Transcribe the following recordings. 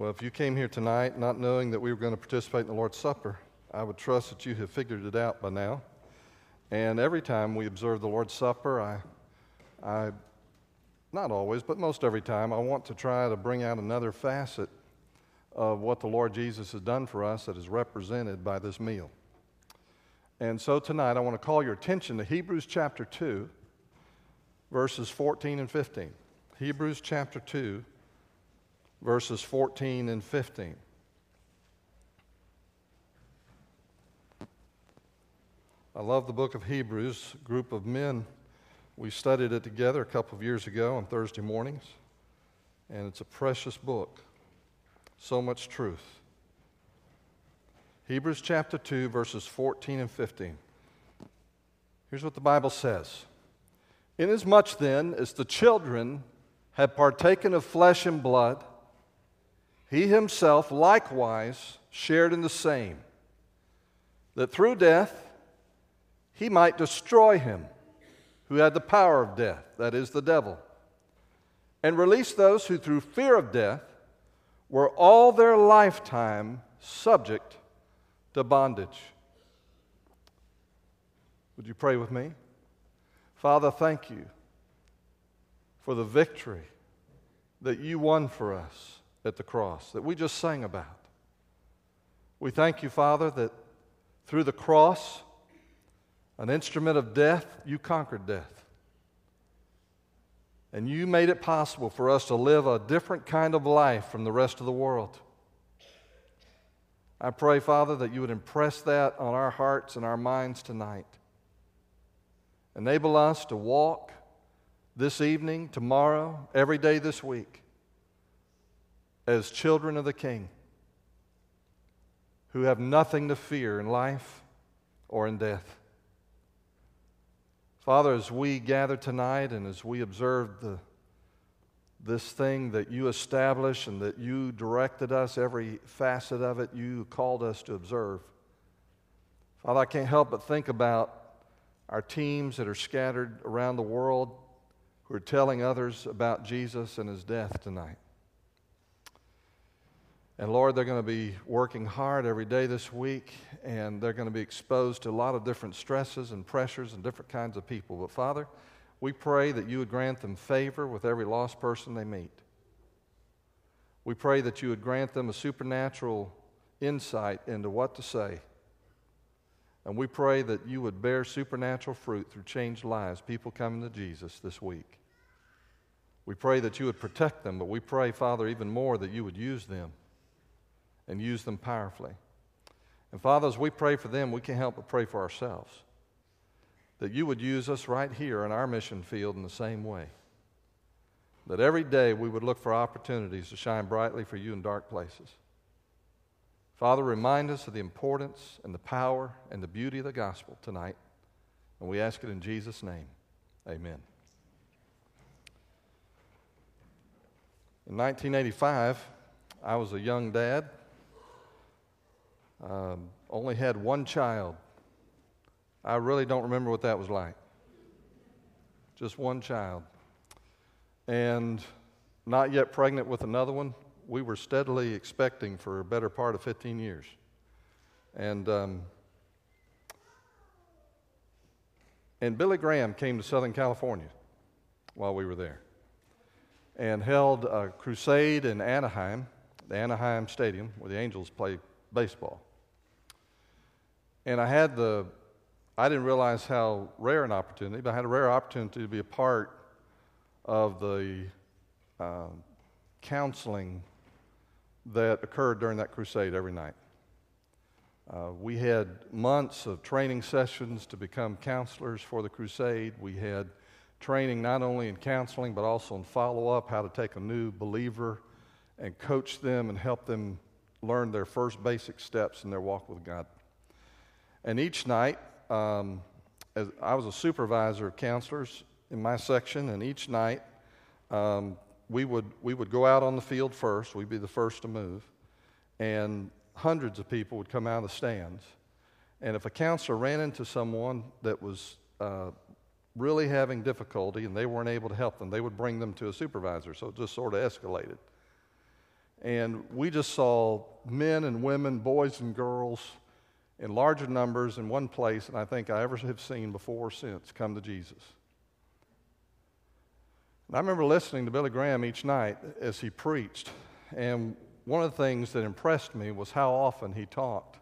Well, if you came here tonight not knowing that we were going to participate in the Lord's Supper, I would trust that you have figured it out by now. And every time we observe the Lord's Supper, I not always, but most every time, I want to try to bring out another facet of what the Lord Jesus has done for us that is represented by this meal. And so tonight I want to call your attention to Hebrews chapter 2, verses 14 and 15. Hebrews chapter 2, verses 14 and 15. I love the book of Hebrews. A group of men, we studied it together a couple of years ago on Thursday mornings, and it's a precious book. So much truth. Hebrews chapter 2, verses 14 and 15. Here's what the Bible says. Inasmuch then as the children have partaken of flesh and blood, he himself likewise shared in the same, that through death he might destroy him who had the power of death, that is, the devil, and release those who through fear of death were all their lifetime subject to bondage. Would you pray with me? Father, thank you for the victory that you won for us at the cross, that we just sang about. We thank you, Father, that through the cross, an instrument of death, you conquered death. And you made it possible for us to live a different kind of life from the rest of the world. I pray, Father, that you would impress that on our hearts and our minds tonight. Enable us to walk this evening, tomorrow, every day this week, as children of the King who have nothing to fear in life or in death. Father, as we gather tonight and as we observe this thing that you established and that you directed us, every facet of it you called us to observe, Father, I can't help but think about our teams that are scattered around the world who are telling others about Jesus and his death tonight. And Lord, they're going to be working hard every day this week, and they're going to be exposed to a lot of different stresses and pressures and different kinds of people. But Father, we pray that you would grant them favor with every lost person they meet. We pray that you would grant them a supernatural insight into what to say. And we pray that you would bear supernatural fruit through changed lives, people coming to Jesus this week. We pray that you would protect them, but we pray, Father, even more that you would use them. And use them powerfully. And Father, as we pray for them, we can't help but pray for ourselves. That you would use us right here in our mission field in the same way. That every day we would look for opportunities to shine brightly for you in dark places. Father, remind us of the importance and the power and the beauty of the gospel tonight. And we ask it in Jesus' name. Amen. In 1985, I was a young dad. Only had one child. I really don't remember what that was like. Just one child. And not yet pregnant with another one. We were steadily expecting for a better part of 15 years. And Billy Graham came to Southern California while we were there and held a crusade in Anaheim, the Anaheim Stadium, where the Angels play baseball. And I didn't realize how rare an opportunity, but I had a rare opportunity to be a part of the counseling that occurred during that crusade every night. We had months of training sessions to become counselors for the crusade. We had training not only in counseling, but also in follow-up, how to take a new believer and coach them and help them learn their first basic steps in their walk with God. And each night, as I was a supervisor of counselors in my section, and each night we would go out on the field first. We'd be the first to move, and hundreds of people would come out of the stands. And if a counselor ran into someone that was really having difficulty and they weren't able to help them, they would bring them to a supervisor. So it just sort of escalated. And we just saw men and women, boys and girls in larger numbers in one place than I think I ever have seen before or since come to Jesus. And I remember listening to Billy Graham each night as he preached. And one of the things that impressed me was how often he talked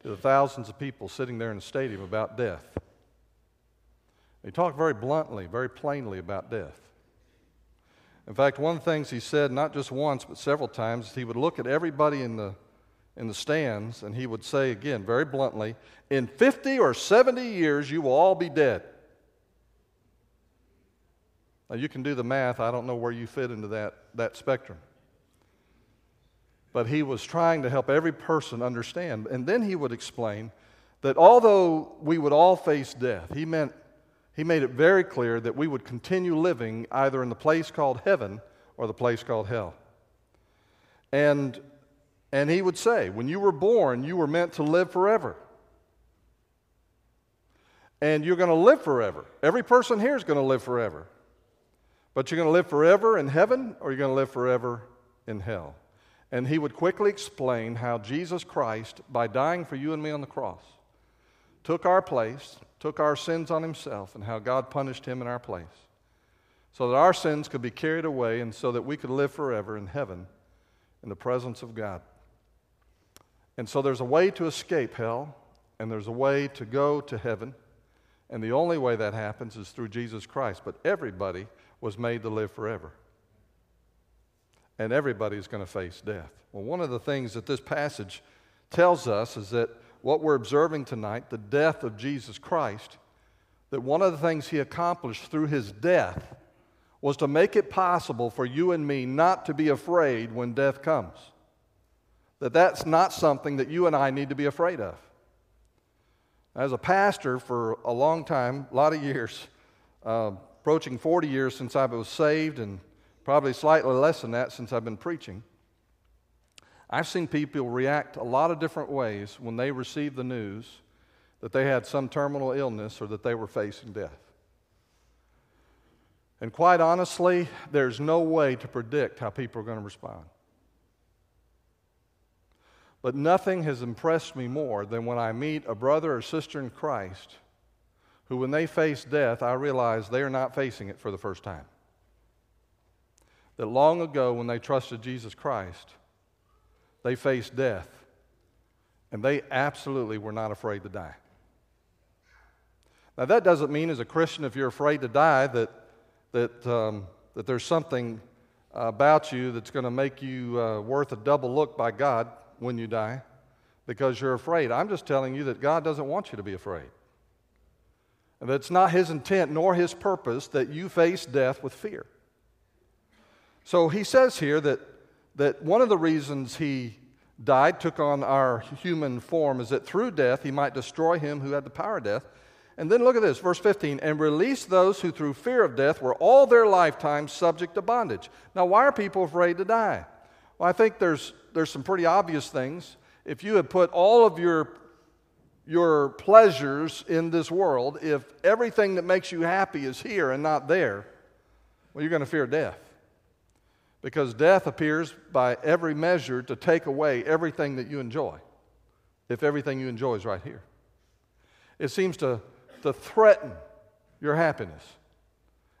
to the thousands of people sitting there in the stadium about death. He talked very bluntly, very plainly about death. In fact, one of the things he said, not just once, but several times, is he would look at everybody in the stands, and he would say again, very bluntly, in 50 or 70 years, you will all be dead. Now, you can do the math. I don't know where you fit into that spectrum. But he was trying to help every person understand. And then he would explain that although we would all face death, he made it very clear that we would continue living either in the place called heaven or the place called hell. And he would say, when you were born, you were meant to live forever. And you're going to live forever. Every person here is going to live forever. But you're going to live forever in heaven or you're going to live forever in hell. And he would quickly explain how Jesus Christ, by dying for you and me on the cross, took our place, took our sins on himself, and how God punished him in our place so that our sins could be carried away and so that we could live forever in heaven in the presence of God. And so there's a way to escape hell, and there's a way to go to heaven, and the only way that happens is through Jesus Christ. But everybody was made to live forever, and everybody's going to face death. Well, one of the things that this passage tells us is that what we're observing tonight, the death of Jesus Christ, that one of the things he accomplished through his death was to make it possible for you and me not to be afraid when death comes. That's not something that you and I need to be afraid of. As a pastor for a long time, a lot of years, approaching 40 years since I was saved and probably slightly less than that since I've been preaching, I've seen people react a lot of different ways when they receive the news that they had some terminal illness or that they were facing death. And quite honestly, there's no way to predict how people are going to respond. But nothing has impressed me more than when I meet a brother or sister in Christ who, when they face death, I realize they are not facing it for the first time. That long ago, when they trusted Jesus Christ, they faced death, and they absolutely were not afraid to die. Now, that doesn't mean as a Christian, if you're afraid to die, that there's something about you that's going to make you worth a double look by God when you die because you're afraid. I'm just telling you that God doesn't want you to be afraid. And that's not his intent nor his purpose that you face death with fear. So he says here that one of the reasons he died, took on our human form, is that through death he might destroy him who had the power of death. And then look at this, verse 15, and release those who through fear of death were all their lifetime subject to bondage. Now, why are people afraid to die? Well, I think there's some pretty obvious things. If you had put all of your pleasures in this world, if everything that makes you happy is here and not there, well, you're going to fear death. Because death appears by every measure to take away everything that you enjoy, if everything you enjoy is right here. It seems to threaten your happiness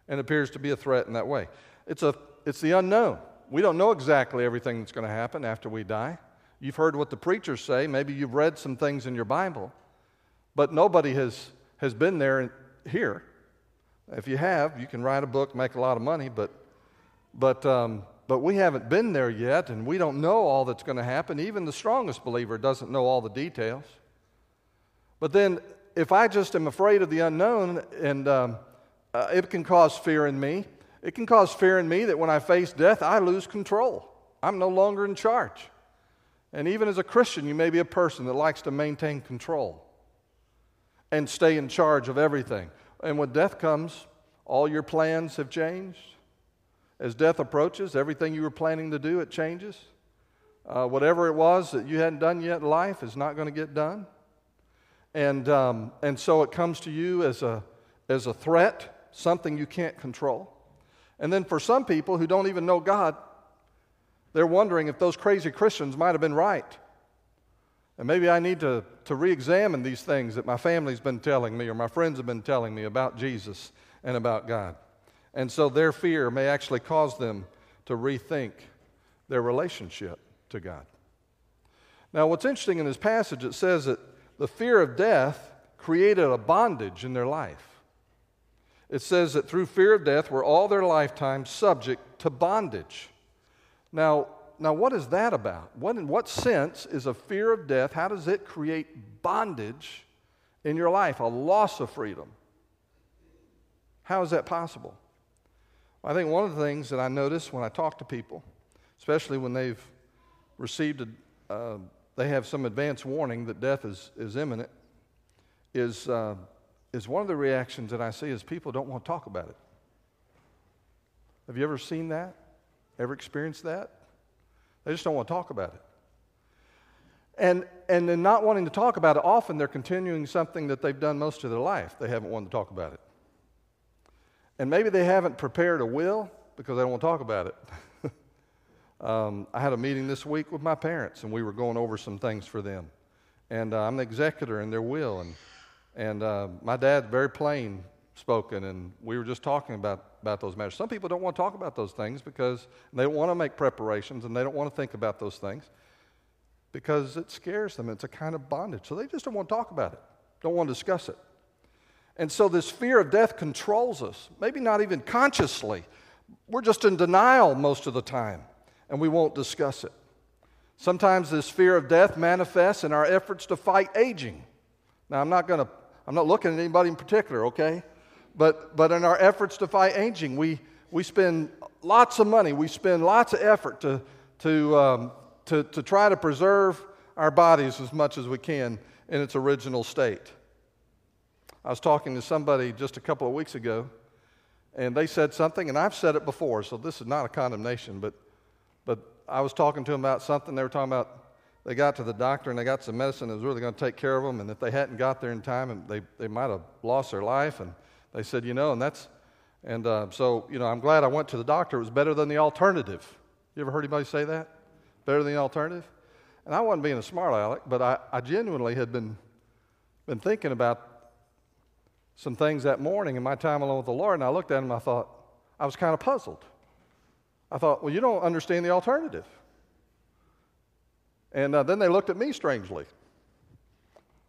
and appears to be a threat in that way. It's the unknown. We don't know exactly everything that's going to happen after we die. You've heard what the preachers say. Maybe you've read some things in your Bible, but nobody has been there and here. If you have, you can write a book, make a lot of money, but we haven't been there yet, and we don't know all that's going to happen. Even the strongest believer doesn't know all the details. But then if I just am afraid of the unknown, and it can cause fear in me. It can cause fear in me that when I face death, I lose control. I'm no longer in charge. And even as a Christian, you may be a person that likes to maintain control and stay in charge of everything. And when death comes, all your plans have changed. As death approaches, everything you were planning to do, it changes. Whatever it was that you hadn't done yet in life is not going to get done. And so it comes to you as a threat, something you can't control. And then for some people who don't even know God, they're wondering if those crazy Christians might have been right. And maybe I need to re-examine these things that my family's been telling me or my friends have been telling me about Jesus and about God. And so their fear may actually cause them to rethink their relationship to God. Now, what's interesting in this passage, it says that the fear of death created a bondage in their life. It says that through fear of death were all their lifetime subject to bondage. Now, what is that about? In what sense is a fear of death, how does it create bondage in your life, a loss of freedom? How is that possible? Well, I think one of the things that I notice when I talk to people, especially when they've received they have some advance warning that death is imminent, is one of the reactions that I see is people don't want to talk about it. Have you ever seen that? Ever experienced that? They just don't want to talk about it. And in not wanting to talk about it, often they're continuing something that they've done most of their life. They haven't wanted to talk about it. And maybe they haven't prepared a will because they don't want to talk about it. I had a meeting this week with my parents, and we were going over some things for them. And I'm the executor in their will. And my dad's very plain spoken, and we were just talking about those matters. Some people don't want to talk about those things because they want to make preparations, and they don't want to think about those things because it scares them. It's a kind of bondage. So they just don't want to talk about it, don't want to discuss it. And so this fear of death controls us, maybe not even consciously. We're just in denial most of the time, and we won't discuss it. Sometimes this fear of death manifests in our efforts to fight aging. Now, I'm not looking at anybody in particular, okay? But in our efforts to fight aging, we spend lots of money, we spend lots of effort to try to preserve our bodies as much as we can in its original state. I was talking to somebody just a couple of weeks ago, and they said something, and I've said it before, so this is not a condemnation, but I was talking to them about something. They were talking about they got to the doctor and they got some medicine that was really going to take care of them, and if they hadn't got there in time, and they might have lost their life. And they said, so I'm glad I went to the doctor. It was better than the alternative. You ever heard anybody say that? Better than the alternative? And I wasn't being a smart aleck, but I genuinely had been thinking about some things that morning in my time alone with the Lord, and I looked at him and I thought, I was kind of puzzled. I thought, well, you don't understand the alternative. And then they looked at me strangely,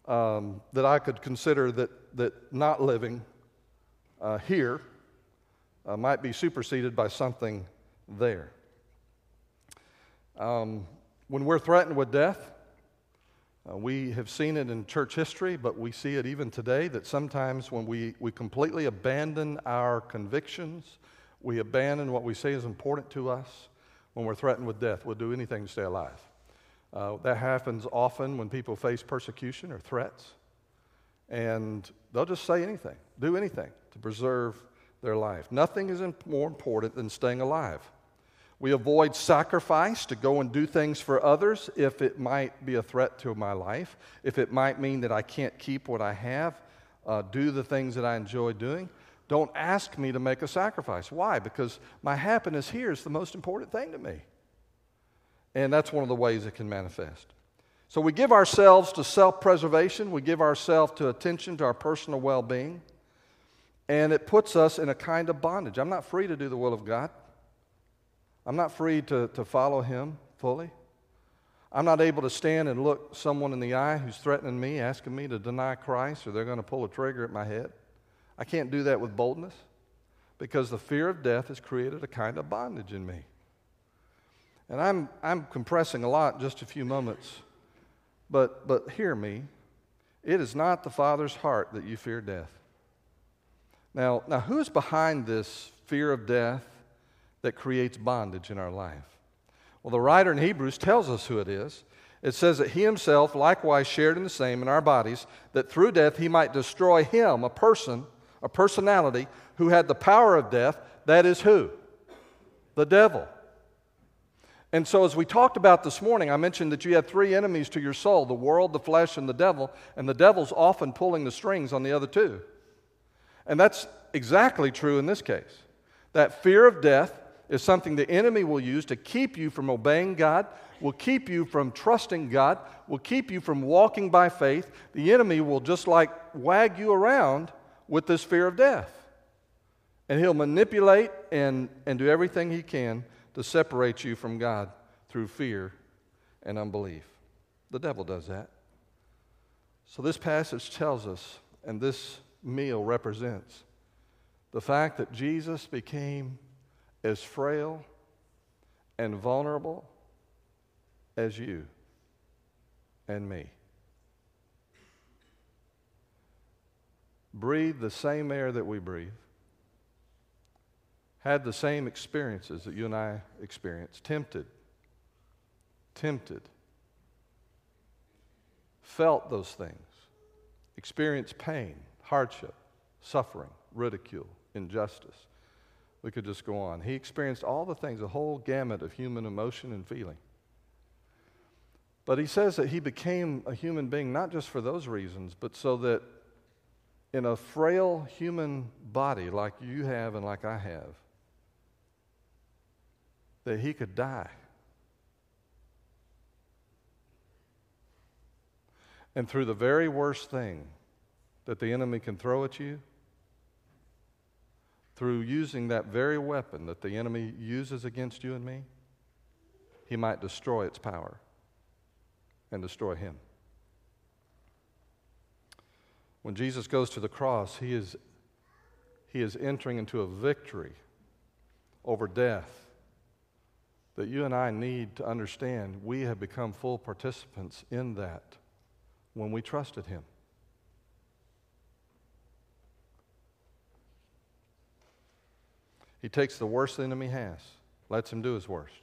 that I could consider that not living here might be superseded by something there. When we're threatened with death, we have seen it in church history, but we see it even today, that sometimes when we completely abandon our convictions, we abandon what we say is important to us. When we're threatened with death, we'll do anything to stay alive. That happens often when people face persecution or threats, and they'll just say anything, do anything to preserve their life. Nothing is more important than staying alive. We avoid sacrifice to go and do things for others if it might be a threat to my life, if it might mean that I can't keep what I have, do the things that I enjoy doing. Don't ask me to make a sacrifice. Why? Because my happiness here is the most important thing to me. And that's one of the ways it can manifest. So we give ourselves to self-preservation. We give ourselves to attention to our personal well-being. And it puts us in a kind of bondage. I'm not free to do the will of God. I'm not free to follow Him fully. I'm not able to stand and look someone in the eye who's threatening me, asking me to deny Christ, or they're going to pull a trigger at my head. I can't do that with boldness because the fear of death has created a kind of bondage in me. And I'm compressing a lot in just a few moments, but hear me. It is not the Father's heart that you fear death. Now who's behind this fear of death that creates bondage in our life? Well, the writer in Hebrews tells us who it is. It says that He Himself likewise shared in the same in our bodies, that through death He might destroy him, a person, a personality, who had the power of death. That is who? The devil. And so as we talked about this morning, I mentioned that you have three enemies to your soul, the world, the flesh, and the devil, and the devil's often pulling the strings on the other two. And that's exactly true in this case. That fear of death is something the enemy will use to keep you from obeying God, will keep you from trusting God, will keep you from walking by faith. The enemy will just like wag you around with this fear of death. And he'll manipulate and do everything he can to separate you from God through fear and unbelief. The devil does that. So this passage tells us, and this meal represents, the fact that Jesus became as frail and vulnerable as you and me. Breathed the same air that we breathe. Had the same experiences that you and I experienced. Tempted. Felt those things. Experienced pain, hardship, suffering, ridicule, injustice. We could just go on. He experienced all the things, a whole gamut of human emotion and feeling. But he says that he became a human being not just for those reasons, but so that in a frail human body like you have and like I have, that he could die. And through the very worst thing that the enemy can throw at you, through using that very weapon that the enemy uses against you and me, he might destroy its power and destroy him. When Jesus goes to the cross, he is entering into a victory over death that you and I need to understand. We have become full participants in that when we trusted him. He takes the worst the enemy has, lets him do his worst.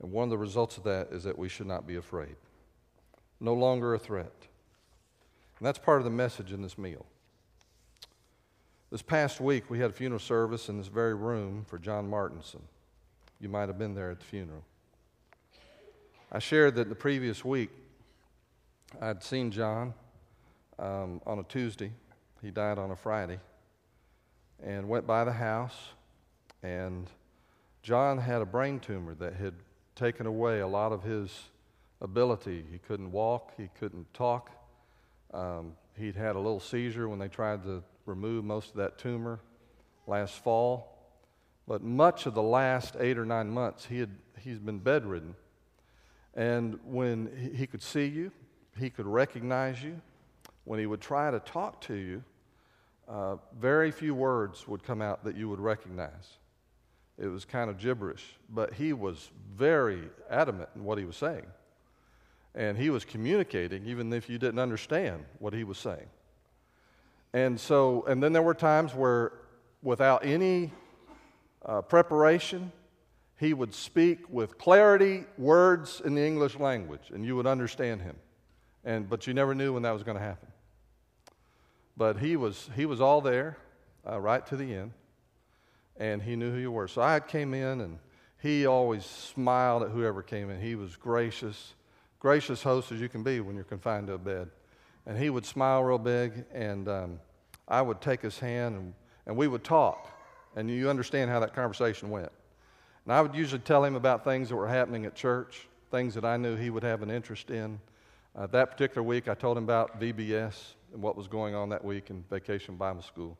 And one of the results of that is that we should not be afraid. No longer a threat. And that's part of the message in this meal. This past week, we had a funeral service in this very room for John Martinson. You might have been there at the funeral. I shared that the previous week, I'd seen John on a Tuesday. He died on a Friday. And went by the house, and John had a brain tumor that had taken away a lot of his ability. He couldn't walk. He couldn't talk. He'd had a little seizure when they tried to remove most of that tumor last fall. But much of the last 8 or 9 months, he's been bedridden. And when he could see you, he could recognize you. When he would try to talk to you, very few words would come out that you would recognize. It was kind of gibberish. But he was very adamant in what he was saying. And he was communicating even if you didn't understand what he was saying. And then there were times where without any preparation, he would speak with clarity words in the English language, and you would understand him. But you never knew when that was going to happen. But he was all there right to the end, and he knew who you were. So I came in, and he always smiled at whoever came in. He was gracious host as you can be when you're confined to a bed. And he would smile real big, and I would take his hand, and we would talk, and you understand how that conversation went. And I would usually tell him about things that were happening at church, things that I knew he would have an interest in. That particular week, I told him about VBS and what was going on that week in Vacation Bible School.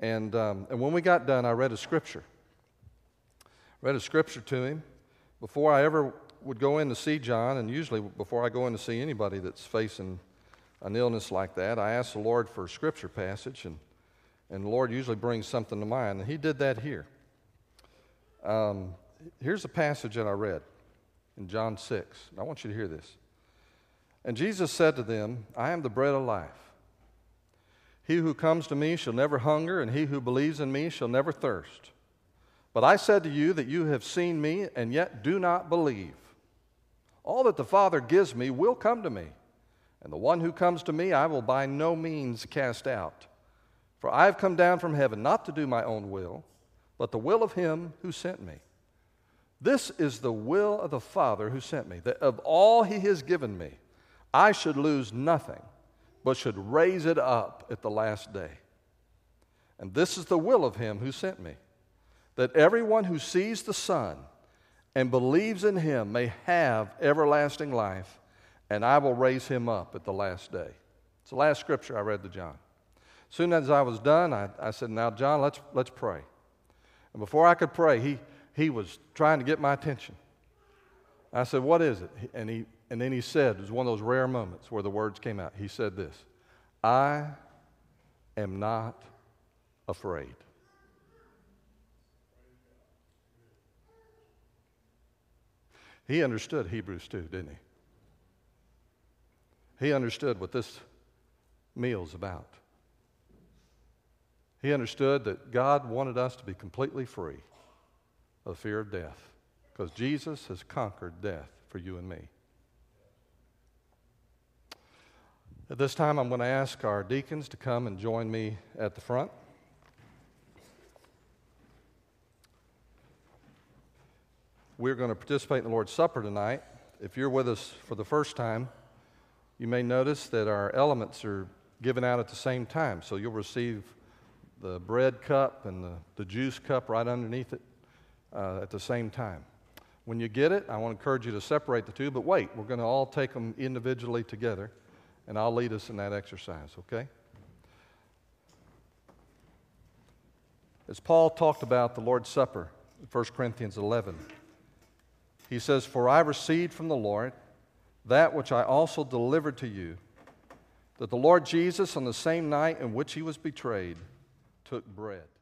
And when we got done, I read a scripture. Read a scripture to him before I ever would go in to see John, and usually before I go in to see anybody that's facing an illness like that, I ask the Lord for a scripture passage, and the Lord usually brings something to mind, and he did that here. Here's a passage that I read in John 6. I want you to hear this. And Jesus said to them, I am the bread of life. He who comes to me shall never hunger, and he who believes in me shall never thirst. But I said to you that you have seen me and yet do not believe. All that the Father gives me will come to me, and the one who comes to me I will by no means cast out. For I have come down from heaven not to do my own will, but the will of him who sent me. This is the will of the Father who sent me, that of all he has given me, I should lose nothing, but should raise it up at the last day. And this is the will of him who sent me, that everyone who sees the Son and believes in him may have everlasting life, and I will raise him up at the last day. It's the last scripture I read to John. As soon as I was done, I said, now, John, let's pray. And before I could pray, he was trying to get my attention. I said, what is it? And then he said, it was one of those rare moments where the words came out. He said this, I am not afraid. He understood Hebrews 2, didn't he? He understood what this meal's about. He understood that God wanted us to be completely free of fear of death because Jesus has conquered death for you and me. At this time, I'm going to ask our deacons to come and join me at the front. We're going to participate in the Lord's Supper tonight. If you're with us for the first time, you may notice that our elements are given out at the same time. So you'll receive the bread cup and the juice cup right underneath it at the same time. When you get it, I want to encourage you to separate the two, but wait, we're going to all take them individually together, and I'll lead us in that exercise, okay? As Paul talked about the Lord's Supper, 1 Corinthians 11, he says, for I received from the Lord that which I also delivered to you, that the Lord Jesus, on the same night in which he was betrayed, took bread.